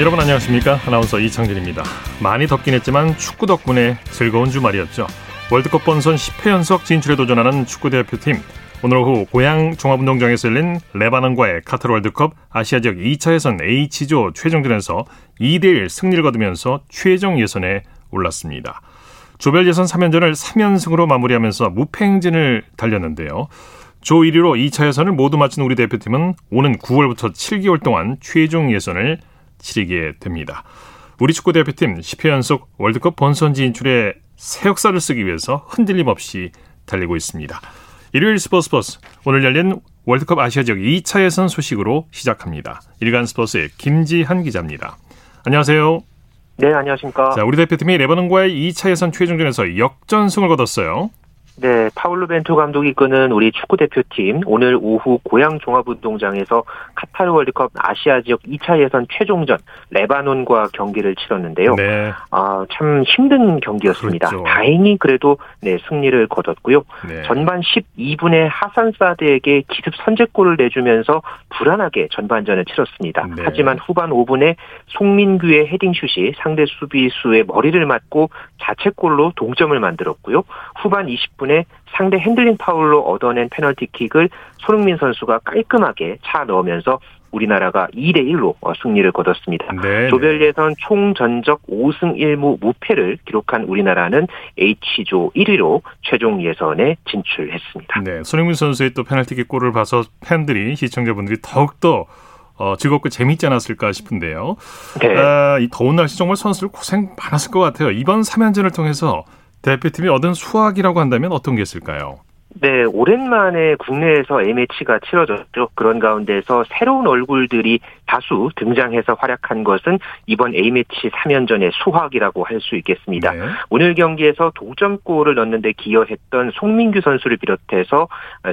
여러분 안녕하십니까? 아나운서 이창진입니다. 많이 덥긴 했지만 축구 덕분에 즐거운 주말이었죠. 월드컵 본선 10회 연속 진출에 도전하는 축구대표팀. 오늘 오후 고양 종합운동장에서 열린 레바논과의 카타르 월드컵 아시아 지역 2차 예선 H조 최종전에서 2대1 승리를 거두면서 최종 예선에 올랐습니다. 조별 예선 3연전을 3연승으로 마무리하면서 무패 행진을 달렸는데요. 조 1위로 2차 예선을 모두 마친 우리 대표팀은 오는 9월부터 7개월 동안 최종 예선을 치르게 됩니다. 우리 축구대표팀 10회 연속 월드컵 본선 진출에 새 역사를 쓰기 위해서 흔들림 없이 달리고 있습니다. 일요일 스포츠 오늘 열린 월드컵 아시아 지역 2차 예선 소식으로 시작합니다. 일간 스포츠의 김지한 기자입니다. 안녕하세요. 네, 안녕하십니까. 자, 우리 대표팀이 레바논과의 2차 예선 최종전에서 역전승을 거뒀어요. 네, 파울루 벤투 감독이 이끄는 우리 축구대표팀 오늘 오후 고양 종합운동장에서 카타르 월드컵 아시아 지역 2차 예선 최종전 레바논과 경기를 치렀는데요. 네. 참 힘든 경기였습니다. 그렇죠. 다행히 그래도 승리를 거뒀고요. 네. 전반 12분에 하산 사드에게 기습 선제골을 내주면서 불안하게 전반전을 치렀습니다. 네. 하지만 후반 5분에 송민규의 헤딩슛이 상대 수비수의 머리를 맞고 자책골로 동점을 만들었고요. 후반 20분 상대 핸들링 파울로 얻어낸 페널티킥을 손흥민 선수가 깔끔하게 차 넣으면서 우리나라가 2대1로 승리를 거뒀습니다. 네. 조별 예선 총 전적 5승 1무 무패를 기록한 우리나라는 H조 1위로 최종 예선에 진출했습니다. 네, 손흥민 선수의 또 페널티킥 골을 봐서 팬들이 시청자분들이 더욱더 즐겁고 재미있지 않았을까 싶은데요. 네. 이 더운 날씨 정말 선수들 고생 많았을 것 같아요. 이번 3연전을 통해서 대표팀이 얻은 수확이라고 한다면 어떤 게 있을까요? 네, 오랜만에 국내에서 M매치가 치러졌죠. 그런 가운데서 새로운 얼굴들이 다수 등장해서 활약한 것은 이번 A매치 3연전의 수확이라고 할 수 있겠습니다. 네. 오늘 경기에서 동점골을 넣는데 기여했던 송민규 선수를 비롯해서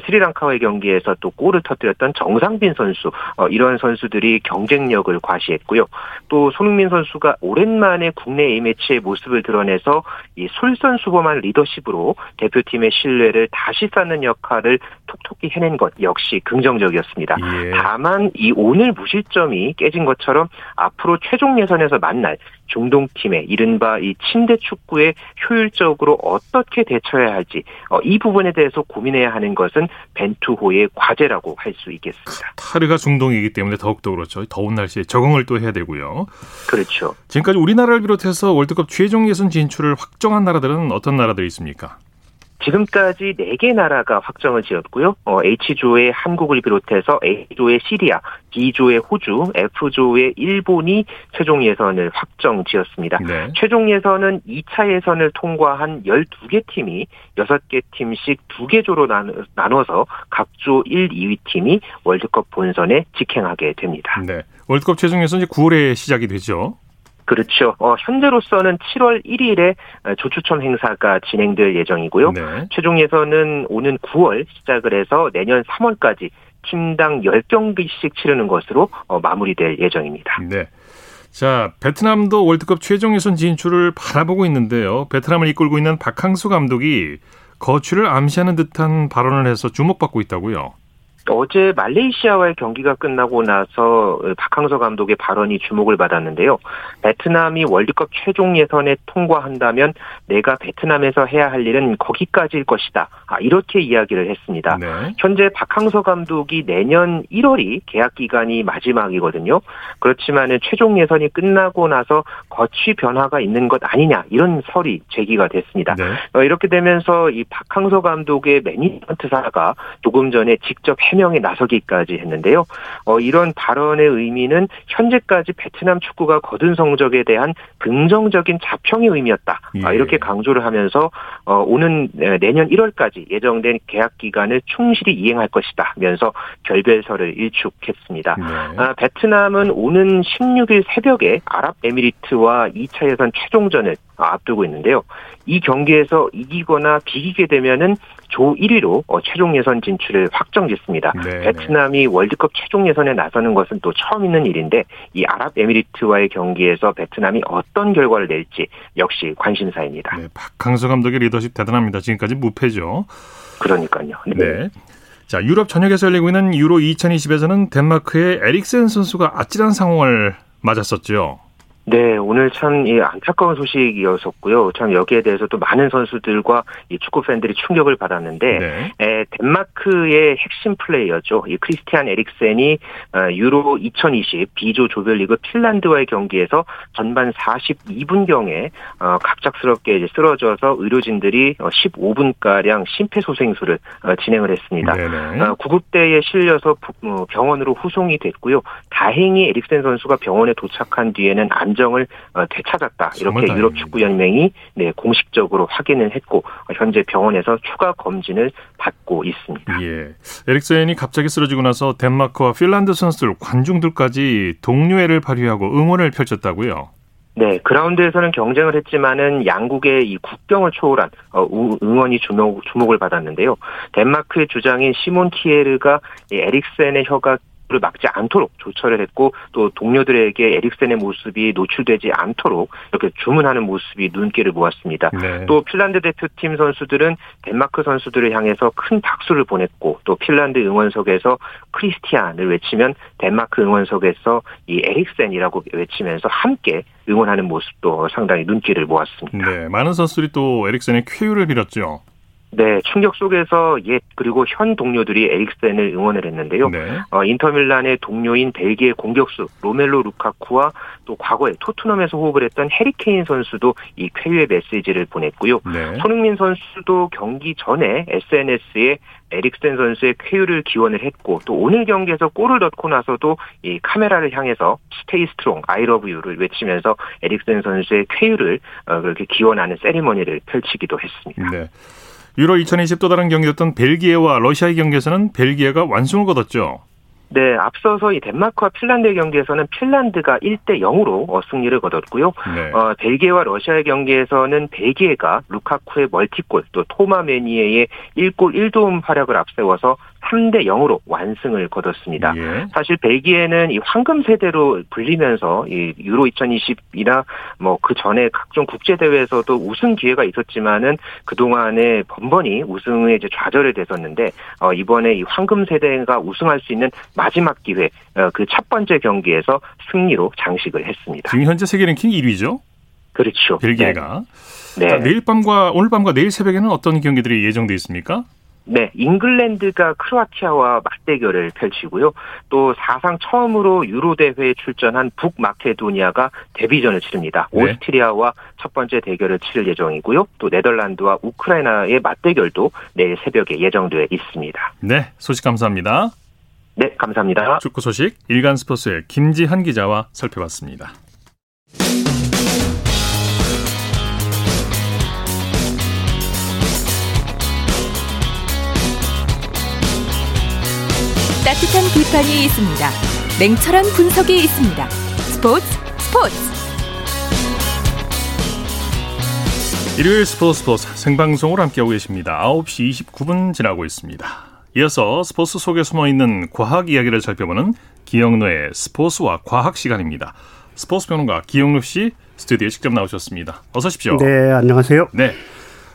스리랑카와의 경기에서 또 골을 터뜨렸던 정상빈 선수, 이런 선수들이 경쟁력을 과시했고요. 또 손흥민 선수가 오랜만에 국내 A매치의 모습을 드러내서 이 솔선수범한 리더십으로 대표팀의 신뢰를 다시 쌓는 역할을 톡톡히 해낸 것 역시 긍정적이었습니다. 예. 다만 이 오늘 무실점이 깨진 것처럼 앞으로 최종 예선에서 만날 중동팀의 이른바 이 침대 축구에 효율적으로 어떻게 대처해야 할지 이 부분에 대해서 고민해야 하는 것은 벤투호의 과제라고 할 수 있겠습니다. 카타르가 중동이기 때문에 더욱더 그렇죠. 더운 날씨에 적응을 또 해야 되고요. 그렇죠. 지금까지 우리나라를 비롯해서 월드컵 최종 예선 진출을 확정한 나라들은 어떤 나라들이 있습니까? 지금까지 4개 나라가 확정을 지었고요. H조의 한국을 비롯해서 A조의 시리아, B조의 호주, F조의 일본이 최종 예선을 확정 지었습니다. 네. 최종 예선은 2차 예선을 통과한 12개 팀이 6개 팀씩 2개 조로 나눠서 각조 1, 2위 팀이 월드컵 본선에 직행하게 됩니다. 네. 월드컵 최종 예선이 9월에 시작이 되죠. 그렇죠. 현재로서는 7월 1일에 조추첨 행사가 진행될 예정이고요. 네. 최종 예선은 오는 9월 시작을 해서 내년 3월까지 팀당 10경기씩 치르는 것으로 마무리될 예정입니다. 네. 자, 베트남도 월드컵 최종 예선 진출을 바라보고 있는데요. 베트남을 이끌고 있는 박항수 감독이 거취를 암시하는 듯한 발언을 해서 주목받고 있다고요. 어제 말레이시아와의 경기가 끝나고 나서 박항서 감독의 발언이 주목을 받았는데요. 베트남이 월드컵 최종 예선에 통과한다면 내가 베트남에서 해야 할 일은 거기까지일 것이다. 이렇게 이야기를 했습니다. 네. 현재 박항서 감독이 내년 1월이 계약 기간이 마지막이거든요. 그렇지만 최종 예선이 끝나고 나서 거취 변화가 있는 것 아니냐 이런 설이 제기가 됐습니다. 네. 이렇게 되면서 이 박항서 감독의 매니지먼트사가 조금 전에 직접 해명에 나서기까지 했는데요. 이런 발언의 의미는 현재까지 베트남 축구가 거둔 성적에 대한 긍정적인 자평의 의미였다. 예. 이렇게 강조를 하면서 오는 내년 1월까지 예정된 계약 기간을 충실히 이행할 것이다면서 결별설을 일축했습니다. 네. 베트남은 오는 16일 새벽에 아랍에미리트와 2차 예선 최종전을 앞두고 있는데요. 이 경기에서 이기거나 비기게 되면은 조 1위로 최종 예선 진출을 확정짓습니다. 네. 베트남이 월드컵 최종 예선에 나서는 것은 또 처음 있는 일인데 이 아랍에미리트와의 경기에서 베트남이 어떤 결과를 낼지 역시 관심사입니다. 네, 박항서 감독의 리더십 대단합니다. 지금까지 무패죠. 그러니까요. 네. 네. 자, 유럽 전역에서 열리고 있는 유로 2020에서는 덴마크의 에릭센 선수가 아찔한 상황을 맞았었죠. 네, 오늘 참 안타까운 소식이었었고요. 참 여기에 대해서 또 많은 선수들과 이 축구 팬들이 충격을 받았는데, 네. 덴마크의 핵심 플레이어죠. 이 크리스티안 에릭센이 유로 2020 B조 조별리그 핀란드와의 경기에서 전반 42분경에 갑작스럽게 이제 쓰러져서 의료진들이 15분가량 심폐소생술을 진행을 했습니다. 구급대에 실려서 병원으로 후송이 됐고요. 다행히 에릭센 선수가 병원에 도착한 뒤에는 안정을 되찾았다. 이렇게 유럽 축구 연맹이 네, 공식적으로 확인을 했고 현재 병원에서 추가 검진을 받고 있습니다. 예. 에릭센이 갑자기 쓰러지고 나서 덴마크와 핀란드 선수들 관중들까지 동료애를 발휘하고 응원을 펼쳤다고요. 네, 그라운드에서는 경쟁을 했지만은 양국의 이 국경을 초월한 응원이 주목을 받았는데요. 덴마크의 주장인 시몬 키에르가 에릭센의 혀가 를 막지 않도록 조처를 했고 또 동료들에게 에릭센의 모습이 노출되지 않도록 이렇게 주문하는 모습이 눈길을 모았습니다. 네. 또 핀란드 대표팀 선수들은 덴마크 선수들을 향해서 큰 박수를 보냈고 또 핀란드 응원석에서 크리스티안을 외치면 덴마크 응원석에서 이 에릭센이라고 외치면서 함께 응원하는 모습도 상당히 눈길을 모았습니다. 네, 많은 선수들이 또 에릭센의 쾌유를 빌었죠. 네, 충격 속에서 옛 그리고 현 동료들이 에릭센을 응원을 했는데요. 네. 인터밀란의 동료인 벨기에 공격수 로멜로 루카쿠와 또 과거에 토트넘에서 호흡을 했던 해리케인 선수도 이 쾌유의 메시지를 보냈고요. 네. 손흥민 선수도 경기 전에 SNS에 에릭센 선수의 쾌유를 기원을 했고 또 오늘 경기에서 골을 넣고 나서도 이 카메라를 향해서 스테이 스트롱, 아이 러브 유를 외치면서 에릭센 선수의 쾌유를 그렇게 기원하는 세리머니를 펼치기도 했습니다. 네. 유로 2020 또 다른 경기였던 벨기에와 러시아의 경기에서는 벨기에가 완승을 거뒀죠. 네, 앞서서 이 덴마크와 핀란드의 경기에서는 핀란드가 1-0으로 승리를 거뒀고요. 네. 벨기에와 러시아의 경기에서는 벨기에가 루카쿠의 멀티골, 또 토마 메니에의 1골 1도움 활약을 앞세워서 3-0으로 완승을 거뒀습니다. 예. 사실 벨기에는 이 황금 세대로 불리면서 이 유로 2020이나 뭐 그 전에 각종 국제 대회에서도 우승 기회가 있었지만은 그 동안에 번번이 우승에 이제 좌절을 됐었는데 이번에 이 황금 세대가 우승할 수 있는 마지막 기회 그 첫 번째 경기에서 승리로 장식을 했습니다. 지금 현재 세계 랭킹 1위죠? 그렇죠. 벨기에가. 네. 자, 오늘 밤과 내일 새벽에는 어떤 경기들이 예정돼 있습니까? 네, 잉글랜드가 크로아티아와 맞대결을 펼치고요. 또 사상 처음으로 유로 대회에 출전한 북마케도니아가 데뷔전을 치릅니다. 네. 오스트리아와 첫 번째 대결을 치를 예정이고요. 또 네덜란드와 우크라이나의 맞대결도 내일 새벽에 예정돼 있습니다. 네, 소식 감사합니다. 네, 감사합니다. 축구 소식 일간스포츠의 김지한 기자와 살펴봤습니다. 따뜻한 비판이 있습니다. 냉철한 분석이 있습니다. 스포츠. 일요일 스포츠 생방송으로 함께하고 계십니다. 9시 29분 지나고 있습니다. 이어서 스포츠 속에 숨어있는 과학 이야기를 살펴보는 기영록의 스포츠와 과학 시간입니다. 스포츠 평론가 기영록 씨 스튜디오에 직접 나오셨습니다. 어서 오십시오. 네, 안녕하세요. 네.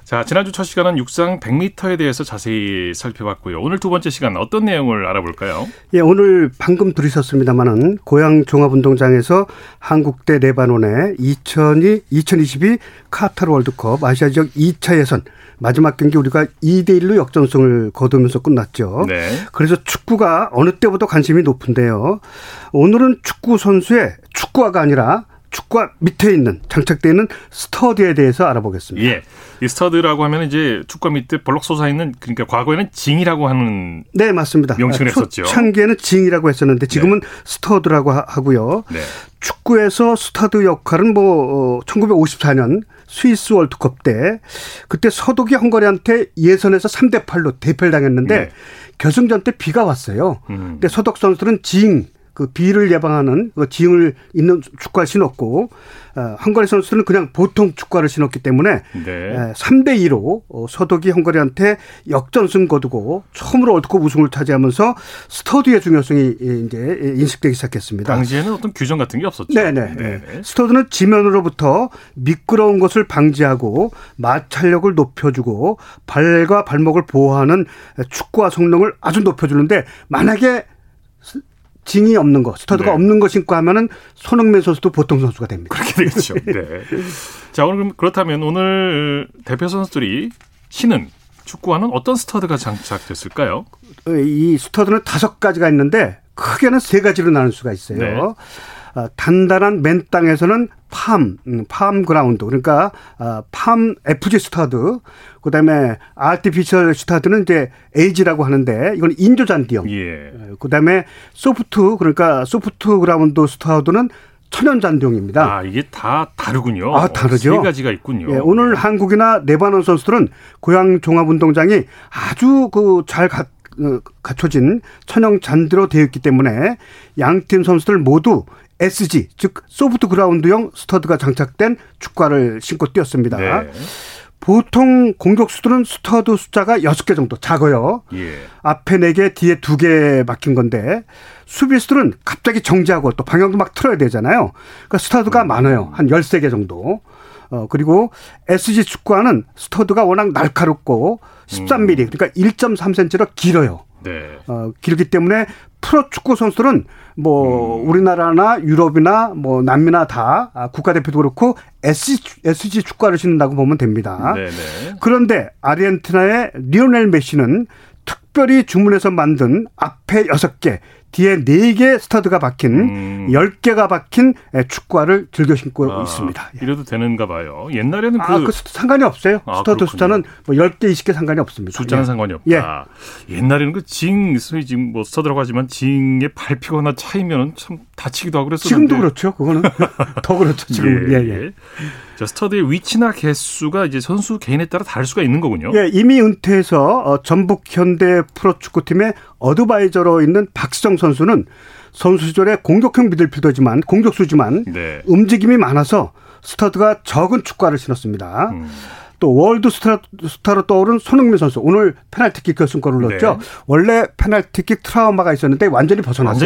자, 지난주 첫 시간은 육상 100m에 대해서 자세히 살펴봤고요. 오늘 두 번째 시간 어떤 내용을 알아볼까요? 예, 오늘 방금 들으셨습니다만은 고양 종합운동장에서 한국대 레바논의 2022 카타르 월드컵 아시아 지역 2차 예선 마지막 경기 우리가 2-1로 역전승을 거두면서 끝났죠. 네. 그래서 축구가 어느 때보다 관심이 높은데요. 오늘은 축구 선수의 축구화가 아니라 축구화 밑에 있는 장착되어 있는 스터드에 대해서 알아보겠습니다. 예, 이 스터드라고 하면 이제 축구화 밑에 볼록 솟아 있는 그러니까 과거에는 징이라고 하는 네 맞습니다. 명칭을 했었죠. 초창기에는 징이라고 했었는데 지금은 네. 스터드라고 하고요. 네. 축구에서 스터드 역할은 1954년 스위스 월드컵 때 그때 서독이 헝가리한테 예선에서 3-8로 대패를 당했는데 네. 결승전 때 비가 왔어요. 근데 서독 선수들은 징 그 비를 예방하는 그 지형을 있는 축구를 신었고, 헝가리 선수는 그냥 보통 축구를 신었기 때문에 네. 3대2로 서독이 헝가리한테 역전승 거두고 처음으로 월드컵 우승을 차지하면서 스터드의 중요성이 이제 인식되기 시작했습니다. 당시에는 어떤 규정 같은 게 없었죠. 네네. 네네. 스터드는 지면으로부터 미끄러운 것을 방지하고 마찰력을 높여주고 발과 발목을 보호하는 축구화 성능을 아주 높여주는데, 만약에 진이 없는 것, 스터드가 네. 없는 것 신고 하면은 손흥민 선수도 보통 선수가 됩니다. 그렇게 되겠죠. 네. 자, 오늘 그렇다면 오늘 대표 선수들이 신은 축구화는 어떤 스터드가 장착됐을까요? 이 스터드는 5가지가 있는데 크게는 3가지로 나눌 수가 있어요. 네. 단단한 맨 땅에서는 팜 그라운드, 그러니까 팜 FG 스타드, 그다음에 아티피셜 스타드는 이제 에이지라고 하는데 이건 인조 잔디형. 예. 그다음에 소프트 그라운드 스타드는 천연 잔디형입니다. 아, 이게 다 다르군요. 아, 다르죠. 3가지가 있군요. 예, 오늘 한국이나 네바논 선수들은 고향 종합운동장이 아주 잘 갖춰진 천연 잔디로 되어 있기 때문에 양팀 선수들 모두 SG, 즉 소프트 그라운드용 스터드가 장착된 축구화를 신고 뛰었습니다. 네. 보통 공격수들은 스터드 숫자가 6개 정도 작아요. 예. 앞에 4개, 뒤에 2개 막힌 건데, 수비수들은 갑자기 정지하고 또 방향도 막 틀어야 되잖아요. 그러니까 스터드가 많아요. 한 13개 정도. 그리고 SG 축구화는 스터드가 워낙 날카롭고 13mm, 그러니까 1.3cm로 길어요. 네. 길기 때문에 프로 축구 선수들은 뭐 우리나라나 유럽이나 뭐 남미나 다 국가대표도 그렇고 SG 축구화를 신는다고 보면 됩니다. 네네. 그런데 아르헨티나의 리오넬 메시는 특별히 주문해서 만든 앞에 6개, 뒤에 4개 스터드가 박힌 10개가 박힌 축구화를 즐겨 신고 있습니다. 이래도 되는가 봐요. 옛날에는 상관이 없어요. 스터드 숫자는 뭐 10개, 20개 상관이 없습니다. 숫자는 예. 상관이 없다. 예. 옛날에는 소위 지금 뭐 스터드라고 하지만 징에 밟히거나 차이면 참 다치기도 하고 그랬었는데. 지금도 그렇죠. 그거는 더 그렇죠. 지금. 예. 예. 예. 자, 스터드의 위치나 개수가 이제 선수 개인에 따라 다를 수가 있는 거군요. 예, 이미 은퇴해서 전북 현대 프로축구팀의 어드바이저로 있는 박수정 선수는 선수 시절에 공격형 미들필더지만 공격수지만 네. 움직임이 많아서 스터드가 적은 축구화를 신었습니다. 또 월드스타로 떠오른 손흥민 선수, 오늘 페널티킥 결승골을 넣었죠. 네. 원래 페널티킥 트라우마가 있었는데 완전히 벗어난 것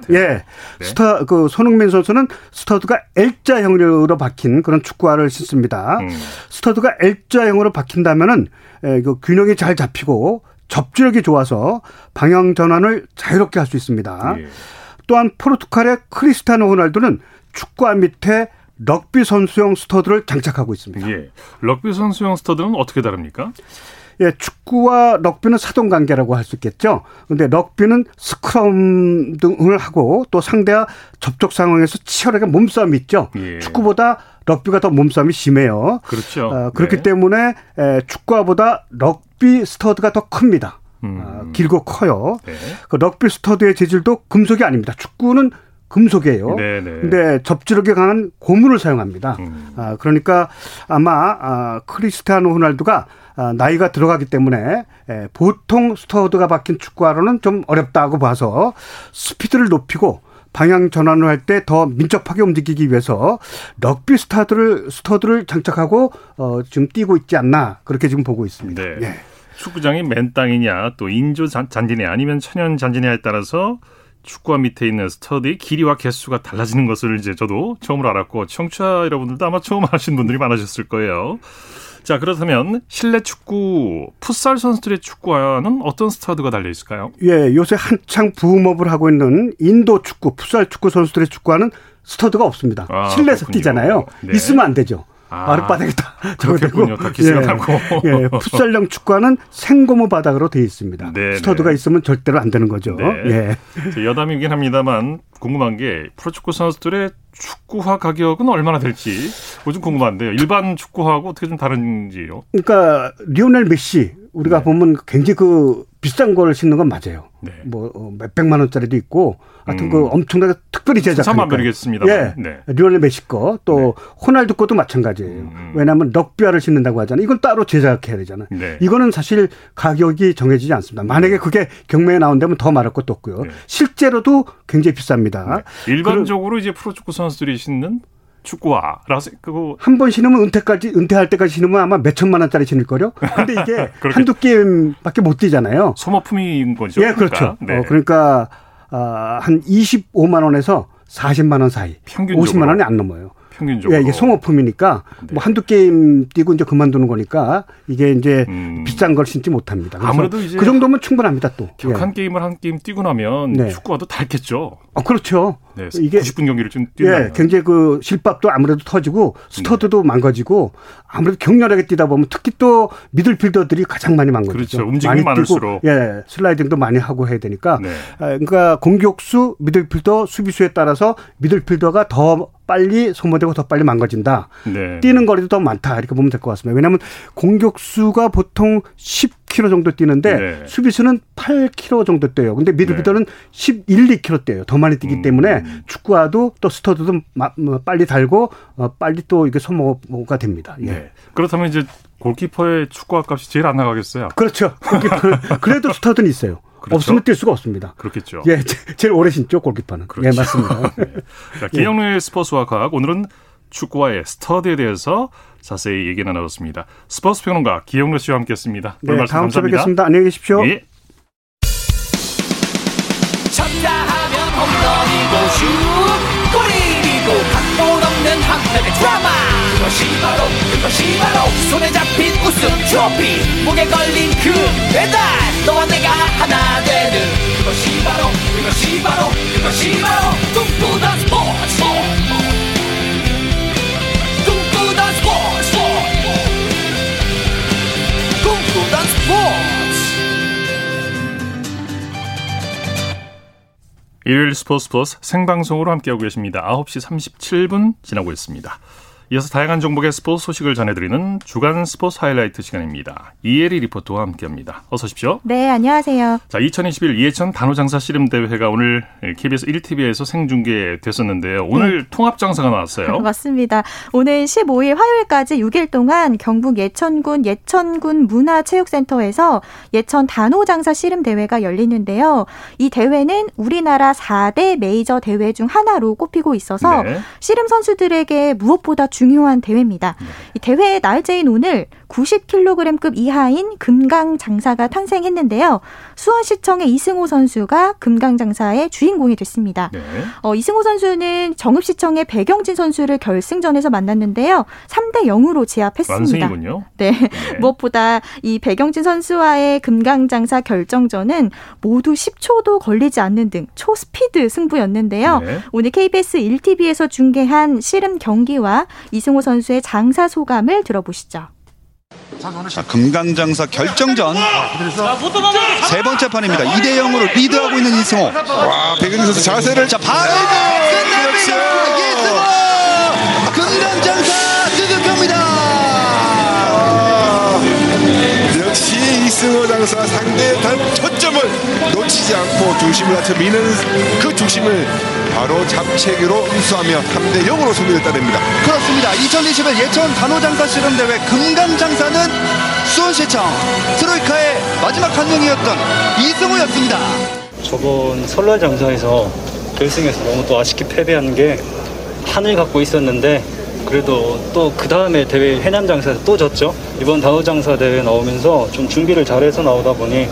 같아요. 예, 네. 손흥민 선수는 스터드가 L자형으로 박힌 그런 축구화를 신습니다. 스터드가 L자형으로 박힌다면은 균형이 잘 잡히고 접지력이 좋아서 방향 전환을 자유롭게 할 수 있습니다. 예. 또한 포르투갈의 크리스티아노 호날두는 축구화 밑에 럭비 선수용 스터드를 장착하고 있습니다. 예. 럭비 선수용 스터드는 어떻게 다릅니까? 예, 축구와 럭비는 사동관계라고 할 수 있겠죠. 그런데 럭비는 스크럼 등을 하고 또 상대와 접촉 상황에서 치열하게 몸싸움이 있죠. 예. 축구보다 럭비가 더 몸싸움이 심해요. 그렇죠. 그렇기 네. 때문에 축구화보다 럭비 스터드가 더 큽니다. 길고 커요. 네. 그 럭비 스터드의 재질도 금속이 아닙니다. 축구는 금속이에요. 그런데 접지력이 강한 고무를 사용합니다. 그러니까 아마 크리스티아노 호날두가 나이가 들어가기 때문에 보통 스터드가 박힌 축구화로는 좀 어렵다고 봐서 스피드를 높이고 방향 전환을 할 때 더 민첩하게 움직이기 위해서 럭비 스터드를 장착하고 지금 뛰고 있지 않나, 그렇게 지금 보고 있습니다. 네. 예. 축구장이 맨 땅이냐 또 인조 잔디냐 아니면 천연 잔디냐에 따라서 축구화 밑에 있는 스터드의 길이와 개수가 달라지는 것을 이제 저도 처음으로 알았고, 청취자 여러분들도 아마 처음 아신 분들이 많으셨을 거예요. 자, 그렇다면 실내 축구, 풋살 선수들의 축구화는 어떤 스터드가 달려 있을까요? 예, 요새 한창 붐업을 하고 있는 인도 축구, 풋살 축구 선수들의 축구화는 스터드가 없습니다. 아, 실내에서 그렇군요. 뛰잖아요. 네. 있으면 안 되죠. 바닥에 다 적어되고. 기스가 나고. 예, 풋살형 축구화는 생고무 바닥으로 되어 있습니다. 네네. 스터드가 있으면 절대로 안 되는 거죠. 네. 예. 여담이긴 합니다만 궁금한 게 프로축구 선수들의 축구화 가격은 얼마나 될지 요즘 궁금한데요. 일반 축구화하고 어떻게 좀 다른지요? 그러니까 리오넬 메시 우리가 네. 보면 굉장히 비싼 걸 신는 건 맞아요. 네. 뭐 몇백만 원짜리도 있고 하여튼 그 엄청나게 특별히 제작하니까. 3만 원이겠습니다. 예. 네. 류한수 메시 거 또 네. 호날두 것도 마찬가지예요. 왜냐하면 럭비화를 신는다고 하잖아요. 이건 따로 제작해야 되잖아요. 네. 이거는 사실 가격이 정해지지 않습니다. 만약에 그게 경매에 나온다면 더 말할 것도 없고요. 네. 실제로도 굉장히 비쌉니다. 네. 일반적으로 이제 프로축구 선수들이 신는 축구화. 한 번 신으면 은퇴할 때까지 신으면 아마 몇 천만 원짜리 신을 거요. 근데 이게 한두 게임밖에 못 뛰잖아요. 소모품인 거죠. 예, 그러니까. 그렇죠. 네. 그러니까 한 25만 원에서 40만 원 사이. 평균적으로. 50만 원이 안 넘어요. 평균적으로. 예, 이게 소모품이니까 네. 뭐 한두 게임 뛰고 이제 그만두는 거니까 이게 이제 비싼 걸 신지 못합니다. 아무래도 이제 그 정도면 충분합니다. 또 격한 예. 게임을 한 게임 뛰고 나면 네. 축구화도 닳겠죠. 아, 그렇죠. 네, 이게 90분 경기를 좀 뛰면 예, 굉장히 그 실밥도 아무래도 터지고 스터드도 네. 망가지고 아무래도 격렬하게 뛰다 보면 특히 또 미들필더들이 가장 많이 망가지죠. 그렇죠. 움직임이 많을수록 예, 슬라이딩도 많이 하고 해야 되니까 네. 그러니까 공격수, 미들필더, 수비수에 따라서 미들필더가 더 빨리 소모되고 더 빨리 망가진다. 네. 뛰는 거리도 더 많다. 이렇게 보면 될 것 같습니다. 왜냐하면 공격수가 보통 10km 정도 뛰는데 네. 수비수는 8km 정도 뛰어요. 근데 미드필더는 네. 11, 2km 뛰어요. 더 많이 뛰기 때문에 축구화도 또 스터드도 빨리 달고 빨리 또 이게 소모가 됩니다. 예. 네. 그렇다면 이제 골키퍼의 축구화 값이 제일 안 나가겠어요. 그렇죠. 그래도 스터드는 있어요. 그렇죠? 없으면 뛸 수가 없습니다. 그렇겠죠. 예, 제일 오래 신죠 골키퍼는. 그렇죠. 예, 맞습니다. 네. 기영록의 예. 스포츠와 과학, 오늘은 축구와의 스터드에 대해서 자세히 얘기 나눠봤습니다. 스포츠 평론가 기영록 씨와 함께했습니다. 네, 다음 주에 뵙겠습니다. 안녕히 계십시오. 예. 쳤다 하면 홈런이고 슛 골인이고 각본 없는 한편의 드라마 그것이 바로 손에 잡힌 우승 트로피 목에 걸린 그 배달 너와 내가 하나 되는 그것이 바로 꿈꾸던 스포츠 일요일 스포츠 생방송으로 함께하고 계십니다. 9시 37분 지나고 있습니다. 이어서 다양한 종목의 스포츠 소식을 전해드리는 주간 스포츠 하이라이트 시간입니다. 이혜리 리포터와 함께합니다. 어서 오십시오. 네, 안녕하세요. 자, 2021 예천 단호장사 씨름대회가 오늘 KBS 1TV에서 생중계됐었는데요. 오늘 통합장사가 나왔어요. 맞습니다. 오늘 15일 화요일까지 6일 동안 경북 예천군 문화체육센터에서 예천 단호장사 씨름대회가 열리는데요. 이 대회는 우리나라 4대 메이저 대회 중 하나로 꼽히고 있어서 네. 씨름 선수들에게 무엇보다 중요한 대회입니다. 네. 이 대회의 날짜인 오늘 90kg급 이하인 금강장사가 탄생했는데요. 수원시청의 이승호 선수가 금강장사의 주인공이 됐습니다. 네. 이승호 선수는 정읍시청의 백영진 선수를 결승전에서 만났는데요. 3대 0으로 제압했습니다. 완승이군요. 네. 네. 무엇보다 이 백영진 선수와의 금강장사 결정전은 모두 10초도 걸리지 않는 등 초스피드 승부였는데요. 네. 오늘 KBS 1TV에서 중계한 씨름 경기와 이승호 선수의 장사 소감을 들어보시죠. 자, 금강장사 결정전 세 번째 판입니다. 2대 0으로 리드하고 있는 이승호. 와, 백영진 선수 자세를 자 바로 끝냅니다. 이승호 금강장사 뜨겁합니다. 역시 이승호 장사 상대의 초점을 놓치지 않고 중심을 낮춰 미는 그 중심을 바로 잡채기로 인수하며 3대 0으로 승리를 따냅니다. 그렇습니다. 2021 예천 단호장사 씨름대회 금강장사는 수원시청 트로이카의 마지막 한 명이었던 이승호였습니다. 저번 설날 장사에서 결승에서 너무 또 아쉽게 패배한 게 한을 갖고 있었는데 그래도 또 그 다음에 대회 해남장사에서 또 졌죠. 이번 단호장사 대회 나오면서 좀 준비를 잘해서 나오다 보니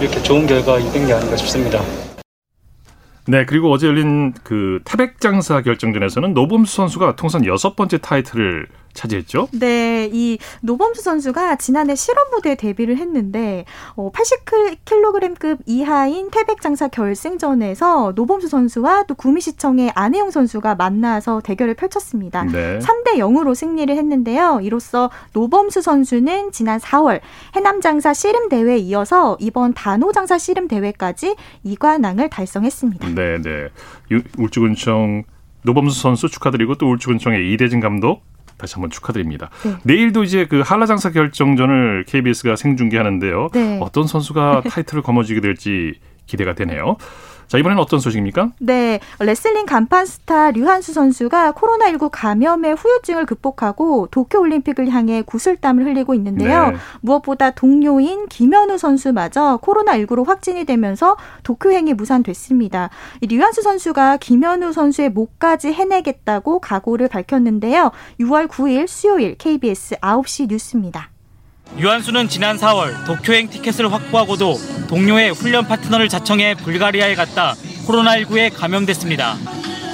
이렇게 좋은 결과 이긴 게 아닌가 싶습니다. 네, 그리고 어제 열린 그 태백장사 결정전에서는 노범수 선수가 통산 6번째 타이틀을 차지했죠? 네, 이 노범수 선수가 지난해 실업 무대에 데뷔를 했는데 80kg급 이하인 태백장사 결승전에서 노범수 선수와 또 구미시청의 안혜용 선수가 만나서 대결을 펼쳤습니다. 네. 3대 0으로 승리를 했는데요. 이로써 노범수 선수는 지난 4월 해남장사 씨름대회에 이어서 이번 단호장사 씨름대회까지 2관왕을 달성했습니다. 네, 네. 울주군청 노범수 선수 축하드리고 또 울주군청의 이대진 감독 다시 한번 축하드립니다. 네. 내일도 이제 그 한라장사 결정전을 KBS가 생중계하는데요. 네. 어떤 선수가 타이틀을 거머쥐게 될지 기대가 되네요. 자, 이번에는 어떤 소식입니까? 네, 레슬링 간판 스타 류한수 선수가 코로나19 감염의 후유증을 극복하고 도쿄올림픽을 향해 구슬땀을 흘리고 있는데요. 네. 무엇보다 동료인 김현우 선수마저 코로나19로 확진이 되면서 도쿄행이 무산됐습니다. 류한수 선수가 김현우 선수의 목까지 해내겠다고 각오를 밝혔는데요. 6월 9일 수요일 KBS 9시 뉴스입니다. 류한수는 지난 4월 도쿄행 티켓을 확보하고도 동료의 훈련 파트너를 자청해 불가리아에 갔다 코로나19에 감염됐습니다.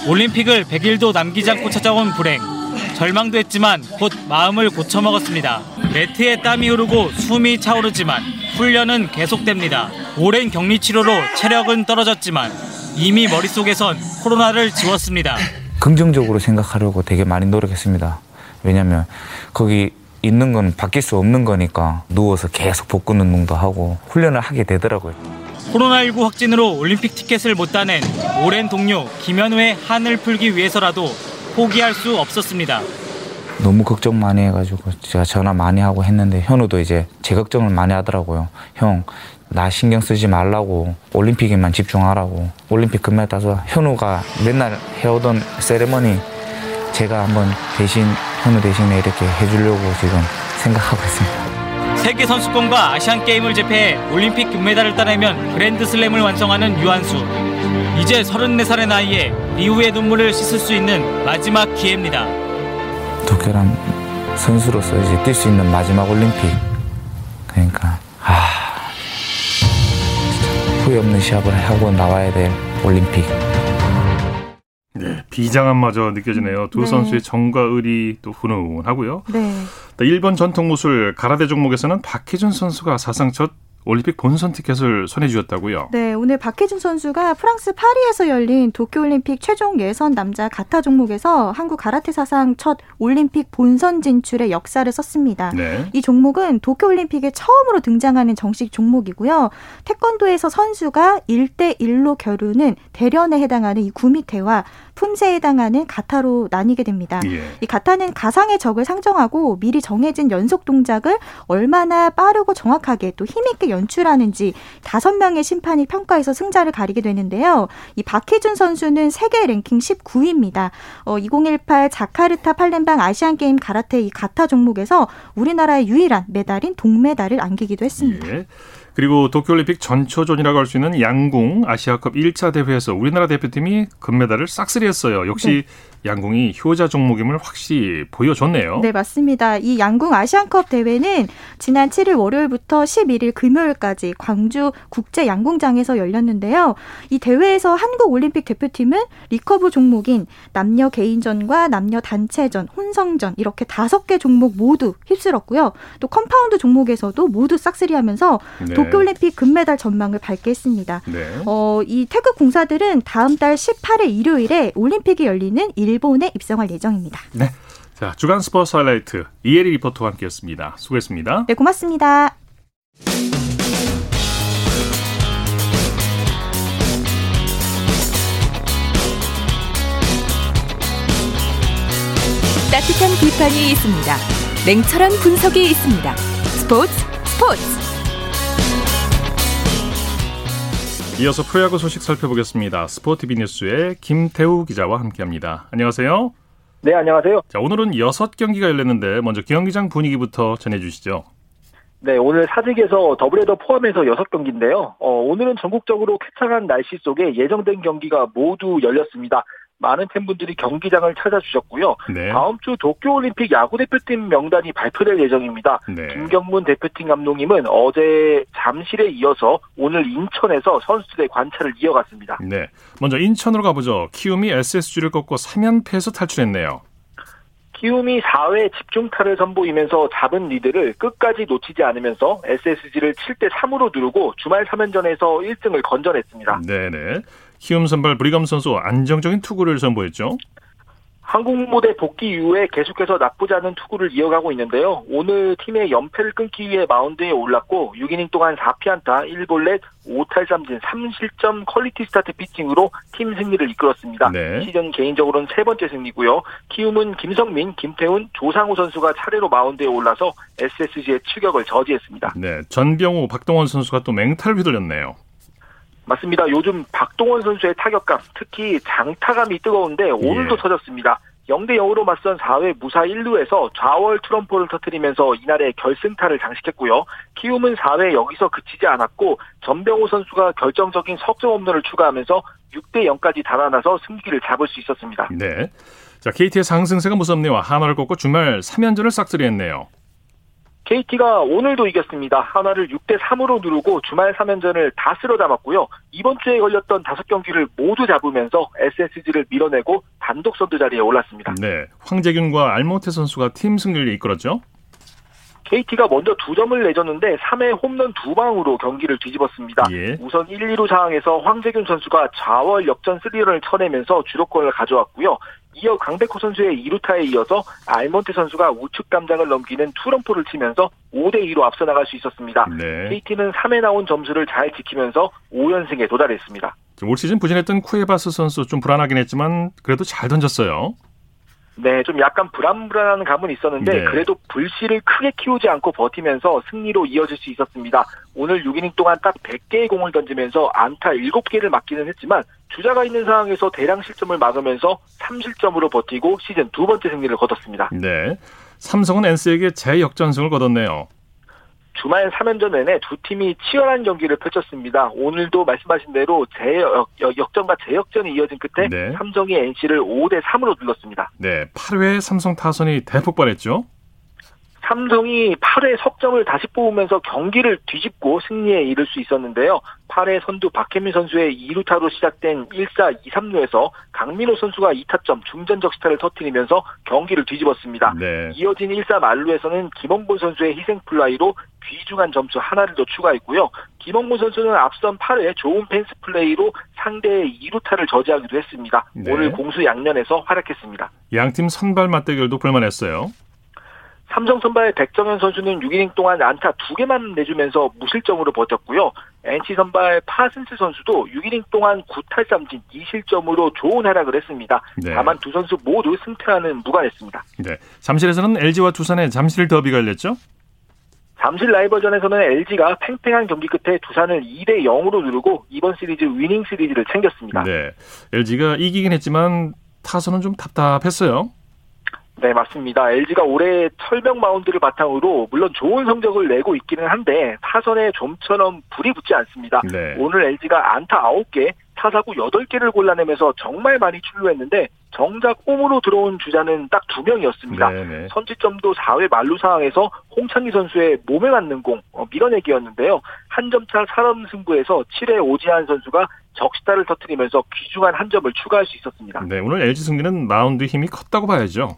올림픽을 100일도 남기지 않고 찾아온 불행. 절망도 했지만 곧 마음을 고쳐먹었습니다. 매트에 땀이 흐르고 숨이 차오르지만 훈련은 계속됩니다. 오랜 격리 치료로 체력은 떨어졌지만 이미 머릿속에선 코로나를 지웠습니다. 긍정적으로 생각하려고 되게 많이 노력했습니다. 왜냐하면 거기 있는 건 바뀔 수 없는 거니까 누워서 계속 복근 운동도 하고 훈련을 하게 되더라고요. 코로나19 확진으로 올림픽 티켓을 못 따낸 오랜 동료 김현우의 한을 풀기 위해서라도 포기할 수 없었습니다. 너무 걱정 많이 해가지고 제가 전화 많이 하고 했는데 현우도 이제 제 걱정을 많이 하더라고요. 형, 나 신경 쓰지 말라고 올림픽에만 집중하라고. 올림픽 금메달 따서 현우가 맨날 해오던 세레머니 제가 한번 대신 현우 대신에 이렇게 해주려고 지금 생각하고 있습니다. 세계선수권과 아시안게임을 제패해 올림픽 금메달을 따내면 그랜드슬램을 완성하는 유한수. 이제 34살의 나이에 리우의 눈물을 씻을 수 있는 마지막 기회입니다. 도쿄랑 선수로서 이제 뛸 수 있는 마지막 올림픽. 그러니까 후회 없는 시합을 하고 나와야 될 올림픽. 네, 비장함마저 느껴지네요. 두 선수의 정과 의리 또 훈훈하고요. 네. 일본 전통 무술 가라데 종목에서는 박희준 선수가 사상 첫 올림픽 본선 티켓을 손에 쥐었다고요. 네, 오늘 박희준 선수가 프랑스 파리에서 열린 도쿄올림픽 최종 예선 남자 가타 종목에서 한국 가라테 사상 첫 올림픽 본선 진출의 역사를 썼습니다. 네. 이 종목은 도쿄올림픽에 처음으로 등장하는 정식 종목이고요. 태권도에서 선수가 1대1로 겨루는 대련에 해당하는 이 구미테와 품새에 해당하는 가타로 나뉘게 됩니다. 예. 이 가타는 가상의 적을 상정하고 미리 정해진 연속 동작을 얼마나 빠르고 정확하게 또 힘있게 연출하는지 5명의 심판이 평가해서 승자를 가리게 되는데요. 이 박희준 선수는 세계 랭킹 19위입니다. 2018 자카르타 팔렘방 아시안게임 가라테 이 가타 종목에서 우리나라의 유일한 메달인 동메달을 안기기도 했습니다. 예. 그리고 도쿄올림픽 전초전이라고 할 수 있는 양궁 아시아컵 1차 대회에서 우리나라 대표팀이 금메달을 싹쓸이했어요. 역시 네. 양궁이 효자 종목임을 확실히 보여줬네요. 네, 맞습니다. 이 양궁 아시안컵 대회는 지난 7일 월요일부터 11일 금요일까지 광주 국제 양궁장에서 열렸는데요. 이 대회에서 한국올림픽 대표팀은 리커브 종목인 남녀 개인전과 남녀 단체전, 혼성전 이렇게 5개 종목 모두 휩쓸었고요. 또 컴파운드 종목에서도 모두 싹쓸이하면서 네. 도쿄올림픽 금메달 전망을 밝게 했습니다. 네. 이 태극 공사들은 다음 달 18일 일요일에 올림픽이 열리는 일본에 입성할 예정입니다. 네, 자 주간 스포츠 하이라이트 이혜리 리포터와 함께했습니다. 수고했습니다. 네, 고맙습니다. 따뜻한 비판이 있습니다. 냉철한 분석이 있습니다. 스포츠 스포츠. 이어서 프로야구 소식 살펴보겠습니다. 스포티비 뉴스의 김태우 기자와 함께합니다. 안녕하세요. 네, 안녕하세요. 자, 오늘은 6경기가 열렸는데 먼저 경기장 분위기부터 전해주시죠. 네, 오늘 사직에서 더블헤더 포함해서 6경기인데요. 오늘은 전국적으로 쾌청한 날씨 속에 예정된 경기가 모두 열렸습니다. 많은 팬분들이 경기장을 찾아주셨고요. 네. 다음 주 도쿄올림픽 야구대표팀 명단이 발표될 예정입니다. 네. 김경문 대표팀 감독님은 어제 잠실에 이어서 오늘 인천에서 선수들의 관찰을 이어갔습니다. 네, 먼저 인천으로 가보죠. 키움이 SSG를 꺾고 3연패에서 탈출했네요. 키움이 4회 집중타를 선보이면서 잡은 리드를 끝까지 놓치지 않으면서 SSG를 7대3으로 누르고 주말 3연전에서 1승을 건져냈습니다. 네네. 키움 선발 브리검 선수 안정적인 투구를 선보였죠. 한국 무대 복귀 이후에 계속해서 나쁘지 않은 투구를 이어가고 있는데요. 오늘 팀의 연패를 끊기 위해 마운드에 올랐고 6이닝 동안 4피안타, 1볼넷, 5탈삼진, 3실점 퀄리티 스타트 피칭으로 팀 승리를 이끌었습니다. 네. 시즌 개인적으로는 세 번째 승리고요. 키움은 김성민, 김태훈, 조상우 선수가 차례로 마운드에 올라서 SSG의 추격을 저지했습니다. 네, 전병우, 박동원 선수가 또 맹탈 휘둘렸네요. 맞습니다. 요즘 박동원 선수의 타격감, 특히 장타감이 뜨거운데 오늘도 터졌습니다. 0대0으로 맞선 4회 무사 1루에서 좌월 트럼프를 터뜨리면서 이날의 결승타를 장식했고요. 키움은 4회 여기서 그치지 않았고 전병호 선수가 결정적인 석점 홈런을 추가하면서 6대0까지 달아나서 승기를 잡을 수 있었습니다. 네, 자 KT의 상승세가 무섭네요. 한화를 꺾고 주말 3연전을 싹쓸이했네요. KT가 오늘도 이겼습니다. 한화를 6대3으로 누르고 주말 3연전을 다 쓸어 잡았고요. 이번 주에 걸렸던 5경기를 모두 잡으면서 SSG를 밀어내고 단독 선두 자리에 올랐습니다. 네, 황재균과 알모테 선수가 팀 승리를 이끌었죠. KT가 먼저 2점을 내줬는데 3회 홈런 2방으로 경기를 뒤집었습니다. 예. 우선 1, 2루 상황에서 황재균 선수가 좌월 역전 3런을 쳐내면서 주도권을 가져왔고요. 이어 강백호 선수의 2루타에 이어서 알몬테 선수가 우측 감장을 넘기는 투런포를 치면서 5대2로 앞서 나갈 수 있었습니다. 네. KT는 3회 나온 점수를 잘 지키면서 5연승에 도달했습니다. 올 시즌 부진했던 쿠에바스 선수 좀 불안하긴 했지만 그래도 잘 던졌어요. 네, 좀 약간 불안불안한 감은 있었는데 네. 그래도 불씨를 크게 키우지 않고 버티면서 승리로 이어질 수 있었습니다. 오늘 6이닝 동안 딱 100개의 공을 던지면서 안타 7개를 맞기는 했지만 주자가 있는 상황에서 대량 실점을 막으면서 3실점으로 버티고 시즌 두 번째 승리를 거뒀습니다. 네, 삼성은 NC에게 재역전승을 거뒀네요. 주말 3연전 내내 두 팀이 치열한 경기를 펼쳤습니다. 오늘도 말씀하신 대로 역전과 재역전이 이어진 끝에 네. 삼성이 NC를 5대3으로 눌렀습니다. 네, 8회 삼성 타선이 대폭발했죠. 삼성이 8회 석점을 다시 뽑으면서 경기를 뒤집고 승리에 이를 수 있었는데요. 8회 선두 박혜민 선수의 2루타로 시작된 1사 2-3루에서 강민호 선수가 2타점 중전적 시타를 터뜨리면서 경기를 뒤집었습니다. 네. 이어진 1사 만루에서는 김원곤 선수의 희생플라이로 귀중한 점수 하나를 더 추가했고요. 김원곤 선수는 앞선 8회 좋은 펜스 플레이로 상대의 2루타를 저지하기도 했습니다. 네. 오늘 공수 양면에서 활약했습니다. 양팀 선발 맞대결도 볼만했어요. 삼성 선발 백정현 선수는 6이닝 동안 안타 2개만 내주면서 무실점으로 버텼고요. NC 선발 파슨스 선수도 6이닝 동안 9탈삼진 2실점으로 좋은 활약을 했습니다. 네. 다만 두 선수 모두 승패와는 무관했습니다. 네, 잠실에서는 LG와 두산의 잠실 더비가 열렸죠? 잠실 라이벌전에서는 LG가 팽팽한 경기 끝에 두산을 2대0으로 누르고 이번 시리즈 위닝 시리즈를 챙겼습니다. 네, LG가 이기긴 했지만 타선은 좀 답답했어요. 네, 맞습니다. LG가 올해 철벽 마운드를 바탕으로 물론 좋은 성적을 내고 있기는 한데 타선에 좀처럼 불이 붙지 않습니다. 네. 오늘 LG가 안타 9개, 타사구 8개를 골라내면서 정말 많이 출루했는데 정작 홈으로 들어온 주자는 딱 2명이었습니다. 네네. 선취점도 4회 만루 상황에서 홍창기 선수의 몸에 맞는 공 밀어내기였는데요. 한 점차 3점 승부에서 7회 오지한 선수가 적시타를 터뜨리면서 귀중한 한 점을 추가할 수 있었습니다. 네, 오늘 LG 승리는 마운드 힘이 컸다고 봐야죠.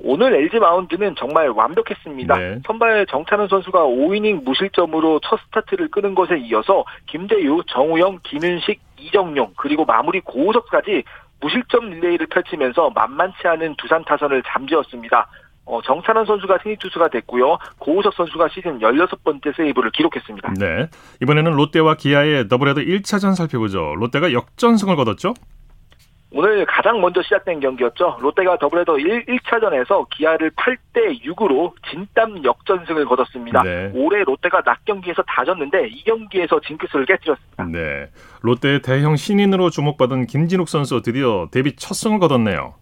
오늘 LG 마운드는 정말 완벽했습니다. 네. 선발 정찬헌 선수가 5이닝 무실점으로 첫 스타트를 끄는 것에 이어서 김재유, 정우영, 김윤식, 이정용 그리고 마무리 고우석까지 무실점 릴레이를 펼치면서 만만치 않은 두산 타선을 잠재웠습니다. 정찬헌 선수가 승리 투수가 됐고요. 고우석 선수가 시즌 16번째 세이브를 기록했습니다. 네, 이번에는 롯데와 기아의 더블헤더 1차전 살펴보죠. 롯데가 역전승을 거뒀죠? 오늘 가장 먼저 시작된 경기였죠. 롯데가 더블헤더 1차전에서 기아를 8대6으로 진땀 역전승을 거뒀습니다. 네. 올해 롯데가 낮 경기에서 다 졌는데 이 경기에서 징크스를 깨뜨렸습니다. 네, 롯데의 대형 신인으로 주목받은 김진욱 선수 드디어 데뷔 첫 승을 거뒀네요.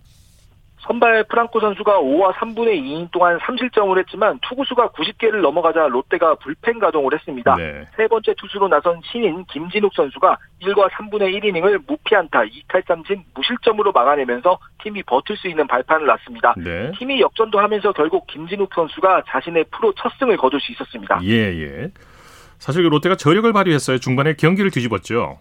선발 프랑코 선수가 5와 3분의 2이닝 동안 3실점을 했지만 투구수가 90개를 넘어가자 롯데가 불펜 가동을 했습니다. 네. 세 번째 투수로 나선 신인 김진욱 선수가 1와 3분의 1이닝을 무피안타, 2탈삼진, 무실점으로 막아내면서 팀이 버틸 수 있는 발판을 놨습니다. 네. 팀이 역전도 하면서 결국 김진욱 선수가 자신의 프로 첫 승을 거둘 수 있었습니다. 예. 사실 롯데가 저력을 발휘했어요. 중반에 경기를 뒤집었죠.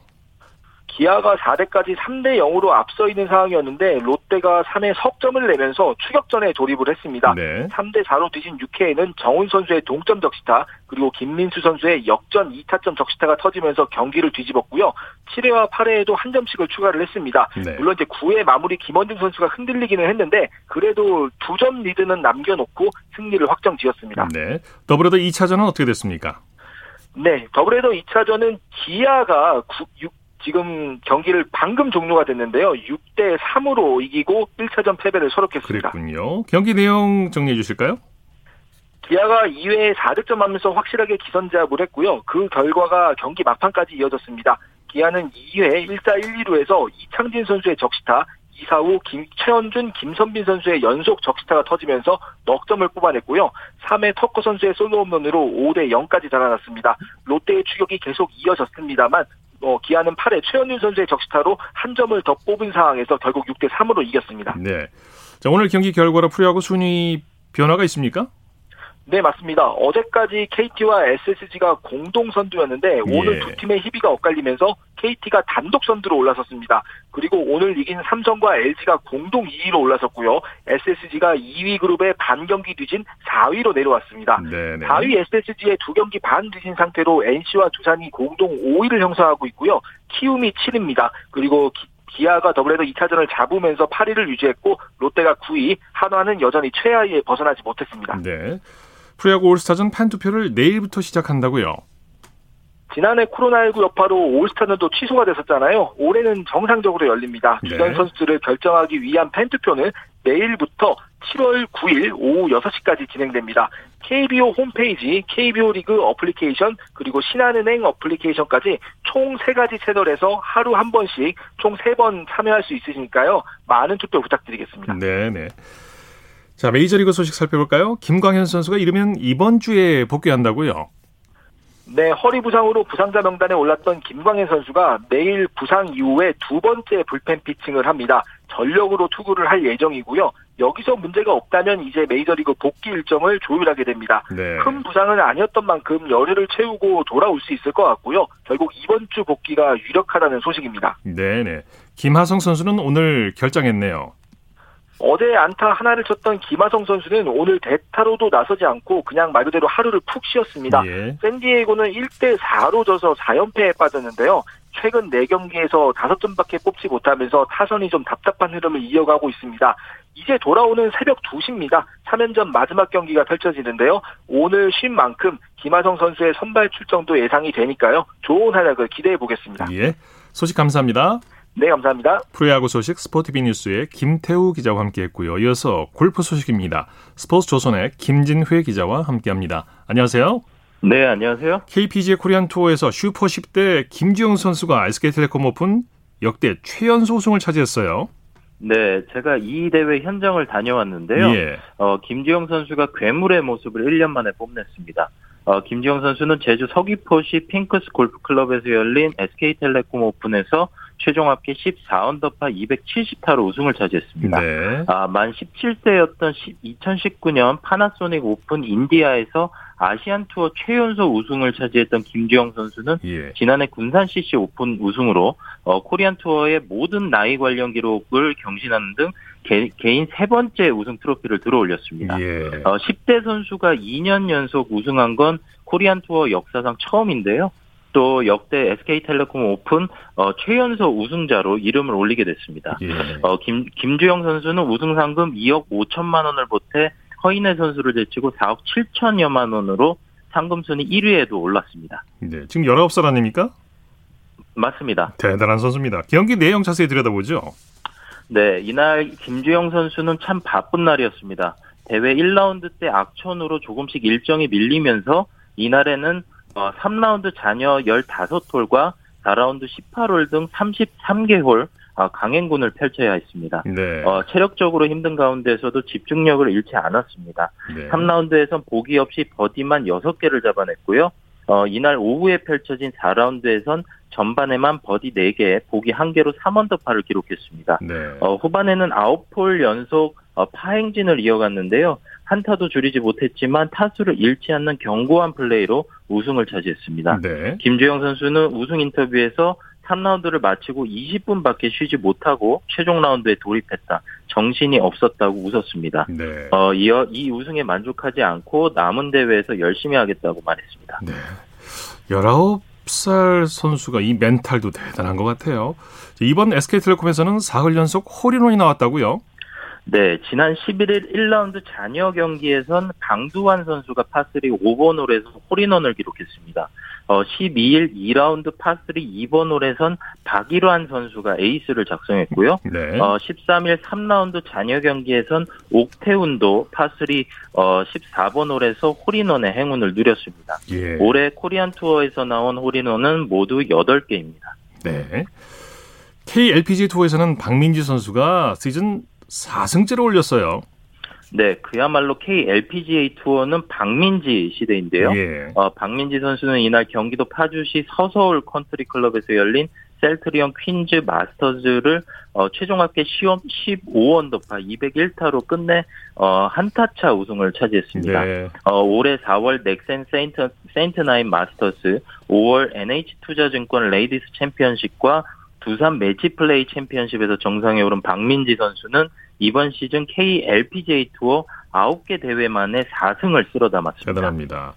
기아가 4대까지 3-0으로 앞서 있는 상황이었는데 롯데가 3회 석점을 내면서 추격전에 돌입을 했습니다. 네. 3-4로 뒤진 6회에는 정훈 선수의 동점 적시타 그리고 김민수 선수의 역전 2타점 적시타가 터지면서 경기를 뒤집었고요. 7회와 8회에도 한 점씩을 추가를 했습니다. 네. 물론 이제 9회 마무리 김원중 선수가 흔들리기는 했는데 그래도 2점 리드는 남겨놓고 승리를 확정지었습니다. 네. 더블헤더 2차전은 어떻게 됐습니까? 네. 더블헤더 2차전은 기아가 지금 경기를 방금 종료가 됐는데요. 6-3으로 이기고 1차전 패배를 서력했습니다. 그랬군요. 경기 내용 정리해 주실까요? 기아가 2회에 4득점하면서 확실하게 기선제압을 했고요. 그 결과가 경기 막판까지 이어졌습니다. 기아는 2회 1사 1루에서 이창진 선수의 적시타, 2사 후 최현준, 김선빈 선수의 연속 적시타가 터지면서 넉점을 뽑아냈고요. 3회 터커 선수의 솔로 홈런으로 5-0까지 달아났습니다. 롯데의 추격이 계속 이어졌습니다만 기아는 8회 최현준 선수의 적시타로 한 점을 더 뽑은 상황에서 결국 6-3으로 이겼습니다. 네. 자, 오늘 경기 결과로 풀이하고 순위 변화가 있습니까? 네, 맞습니다. 어제까지 KT와 SSG가 공동 선두였는데 오늘 두 팀의 희비가 엇갈리면서 KT가 단독 선두로 올라섰습니다. 그리고 오늘 이긴 삼성과 LG가 공동 2위로 올라섰고요. SSG가 2위 그룹에 반 경기 뒤진 4위로 내려왔습니다. 네네. 4위 SSG의 2경기 반 뒤진 상태로 NC와 두산이 공동 5위를 형성하고 있고요. 키움이 7위입니다. 그리고 기아가 더블헤더 2차전을 잡으면서 8위를 유지했고 롯데가 9위, 한화는 여전히 최하위에 벗어나지 못했습니다. 네. 프로야구 올스타전 판투표를 내일부터 시작한다고요? 지난해 코로나19 여파로 올스타전도 취소가 됐었잖아요. 올해는 정상적으로 열립니다. 네. 주전 선수들을 결정하기 위한 팬투표는 내일부터 7월 9일 오후 6시까지 진행됩니다. KBO 홈페이지, KBO 리그 어플리케이션, 그리고 신한은행 어플리케이션까지 총 3가지 채널에서 하루 한 번씩 총 3번 참여할 수 있으시니까요. 많은 투표 부탁드리겠습니다. 네네. 자, 메이저리그 소식 살펴볼까요? 김광현 선수가 이르면 이번 주에 복귀한다고요? 네, 허리 부상으로 부상자 명단에 올랐던 김광현 선수가 내일 부상 이후에 2번째 불펜 피칭을 합니다. 전력으로 투구를 할 예정이고요. 여기서 문제가 없다면 이제 메이저리그 복귀 일정을 조율하게 됩니다. 네. 큰 부상은 아니었던 만큼 열흘을 채우고 돌아올 수 있을 것 같고요. 결국 이번 주 복귀가 유력하다는 소식입니다. 네네. 김하성 선수는 오늘 결장했네요. 어제 안타 하나를 쳤던 김하성 선수는 오늘 대타로도 나서지 않고 그냥 말 그대로 하루를 푹 쉬었습니다. 예. 샌디에이고는 1-4로 져서 4연패에 빠졌는데요. 최근 4경기에서 5점밖에 뽑지 못하면서 타선이 좀 답답한 흐름을 이어가고 있습니다. 이제 돌아오는 새벽 2시입니다. 3연전 마지막 경기가 펼쳐지는데요. 오늘 쉰 만큼 김하성 선수의 선발 출정도 예상이 되니까요. 좋은 활약을 기대해 보겠습니다. 예, 소식 감사합니다. 네, 감사합니다. 프로야구 소식 스포티비 뉴스의 김태우 기자와 함께했고요. 이어서 골프 소식입니다. 스포츠 조선의 김진회 기자와 함께합니다. 안녕하세요. 네, 안녕하세요. KPGA 코리안 투어에서 슈퍼 10대 김지영 선수가 SK텔레콤 오픈 역대 최연소 우승을 차지했어요. 네, 제가 이 대회 현장을 다녀왔는데요. 예. 김지영 선수가 괴물의 모습을 1년 만에 뽐냈습니다. 김지영 선수는 제주 서귀포시 핑크스 골프클럽에서 열린 SK텔레콤 오픈에서 최종 합계 14언더파 270타로 우승을 차지했습니다. 네. 만 17세였던 2019년 파나소닉 오픈 인디아에서 아시안투어 최연소 우승을 차지했던 김지영 선수는 예. 지난해 군산CC 오픈 우승으로 코리안투어의 모든 나이 관련 기록을 경신하는 등 개인 3번째 우승 트로피를 들어올렸습니다. 예. 10대 선수가 2년 연속 우승한 건 코리안투어 역사상 처음인데요. 또 역대 SK텔레콤 오픈 최연소 우승자로 이름을 올리게 됐습니다. 예. 김주영 선수는 우승 상금 2억 5천만 원을 보태 허인혜 선수를 제치고 4억 7천여만 원으로 상금 순위 1위에도 올랐습니다. 네, 지금 19살 아닙니까? 맞습니다. 대단한 선수입니다. 경기 내용 자세히 들여다보죠. 네, 이날 김주영 선수는 참 바쁜 날이었습니다. 대회 1라운드 때 악천후로 조금씩 일정이 밀리면서 이날에는 3라운드 잔여 15홀과 4라운드 18홀 등 33개 홀 강행군을 펼쳐야 했습니다. 네. 체력적으로 힘든 가운데에서도 집중력을 잃지 않았습니다. 네. 3라운드에선 보기 없이 버디만 6개를 잡아냈고요. 이날 오후에 펼쳐진 4라운드에선 전반에만 버디 4개, 보기 1개로 3언더파를 기록했습니다. 네. 후반에는 9홀 연속 파행진을 이어갔는데요. 한타도 줄이지 못했지만 타수를 잃지 않는 견고한 플레이로 우승을 차지했습니다. 네. 김주영 선수는 우승 인터뷰에서 3라운드를 마치고 20분밖에 쉬지 못하고 최종 라운드에 돌입했다. 정신이 없었다고 웃었습니다. 네. 이 우승에 만족하지 않고 남은 대회에서 열심히 하겠다고 말했습니다. 네. 19살 선수가 이 멘탈도 대단한 것 같아요. 이번 SK텔레콤에서는 사흘 연속 홀인원이 나왔다고요? 네, 지난 11일 1라운드 잔여 경기에선 강두환 선수가 파3 5번 홀에서 홀인원을 기록했습니다. 12일 2라운드 파3 2번 홀에선 박일환 선수가 에이스를 작성했고요. 네. 13일 3라운드 잔여 경기에선 옥태훈도 파3 14번 홀에서 홀인원의 행운을 누렸습니다. 예. 올해 코리안 투어에서 나온 홀인원은 모두 8개입니다. 네. KLPGA 투어에서는 박민지 선수가 시즌 4승째를 올렸어요. 네, 그야말로 KLPGA 투어는 박민지 시대인데요. 예. 박민지 선수는 이날 경기도 파주시 서서울 컨트리클럽에서 열린 셀트리온 퀸즈 마스터즈를 최종 합계 시험 15언더파 201타로 끝내 한타차 우승을 차지했습니다. 네. 올해 4월 넥센 세인트나인 마스터즈, 5월 NH투자증권 레이디스 챔피언십과 두산 매치플레이 챔피언십에서 정상에 오른 박민지 선수는 이번 시즌 KLPGA 투어 9개 대회 만에 4승을 쓸어 담았습니다. 대단합니다.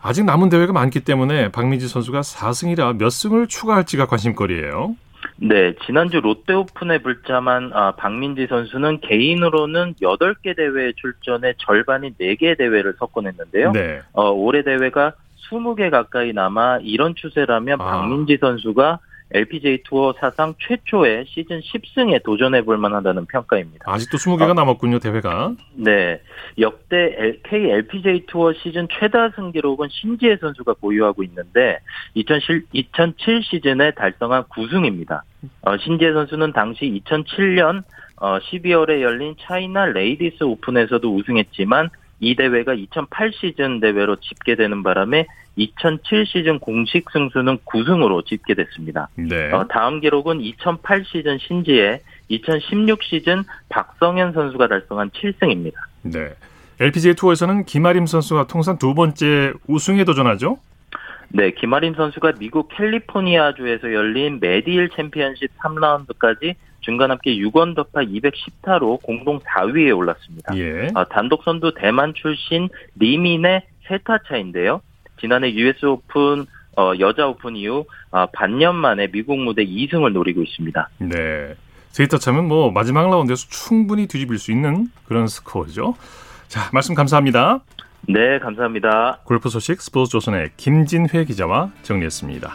아직 남은 대회가 많기 때문에 박민지 선수가 4승이라 몇 승을 추가할지가 관심거리예요. 네, 지난주 롯데오픈에 불참한 박민지 선수는 개인으로는 8개 대회에 출전해 절반인 4개 대회를 석권했는데요. 네. 올해 대회가 20개 가까이 남아 이런 추세라면 박민지 선수가 LPGA 투어 사상 최초의 시즌 10승에 도전해볼 만하다는 평가입니다. 아직도 20개가 남았군요, 대회가. 네, 역대 KLPGA 투어 시즌 최다승 기록은 신지혜 선수가 보유하고 있는데 2007 시즌에 달성한 9승입니다. 신지혜 선수는 당시 2007년 12월에 열린 차이나 레이디스 오픈에서도 우승했지만 이 대회가 2008 시즌 대회로 집계되는 바람에 2007 시즌 공식 승수는 9승으로 집계됐습니다. 네. 다음 기록은 2008 시즌 신지혜, 2016 시즌 박성현 선수가 달성한 7승입니다. 네. LPGA 투어에서는 김아림 선수가 통산 2번째 우승에 도전하죠? 네, 김아림 선수가 미국 캘리포니아주에서 열린 메디힐 챔피언십 3라운드까지 중간 합계 6언더파 210타로 공동 4위에 올랐습니다. 예. 단독 선두 대만 출신 리민의 3타 차인데요. 지난해 US 오픈, 여자 오픈 이후 반년 만에 미국 무대 2승을 노리고 있습니다. 네, 3타 차면 마지막 라운드에서 충분히 뒤집힐 수 있는 그런 스코어죠. 자, 말씀 감사합니다. 네, 감사합니다. 골프 소식 스포츠조선의 김진회 기자와 정리했습니다.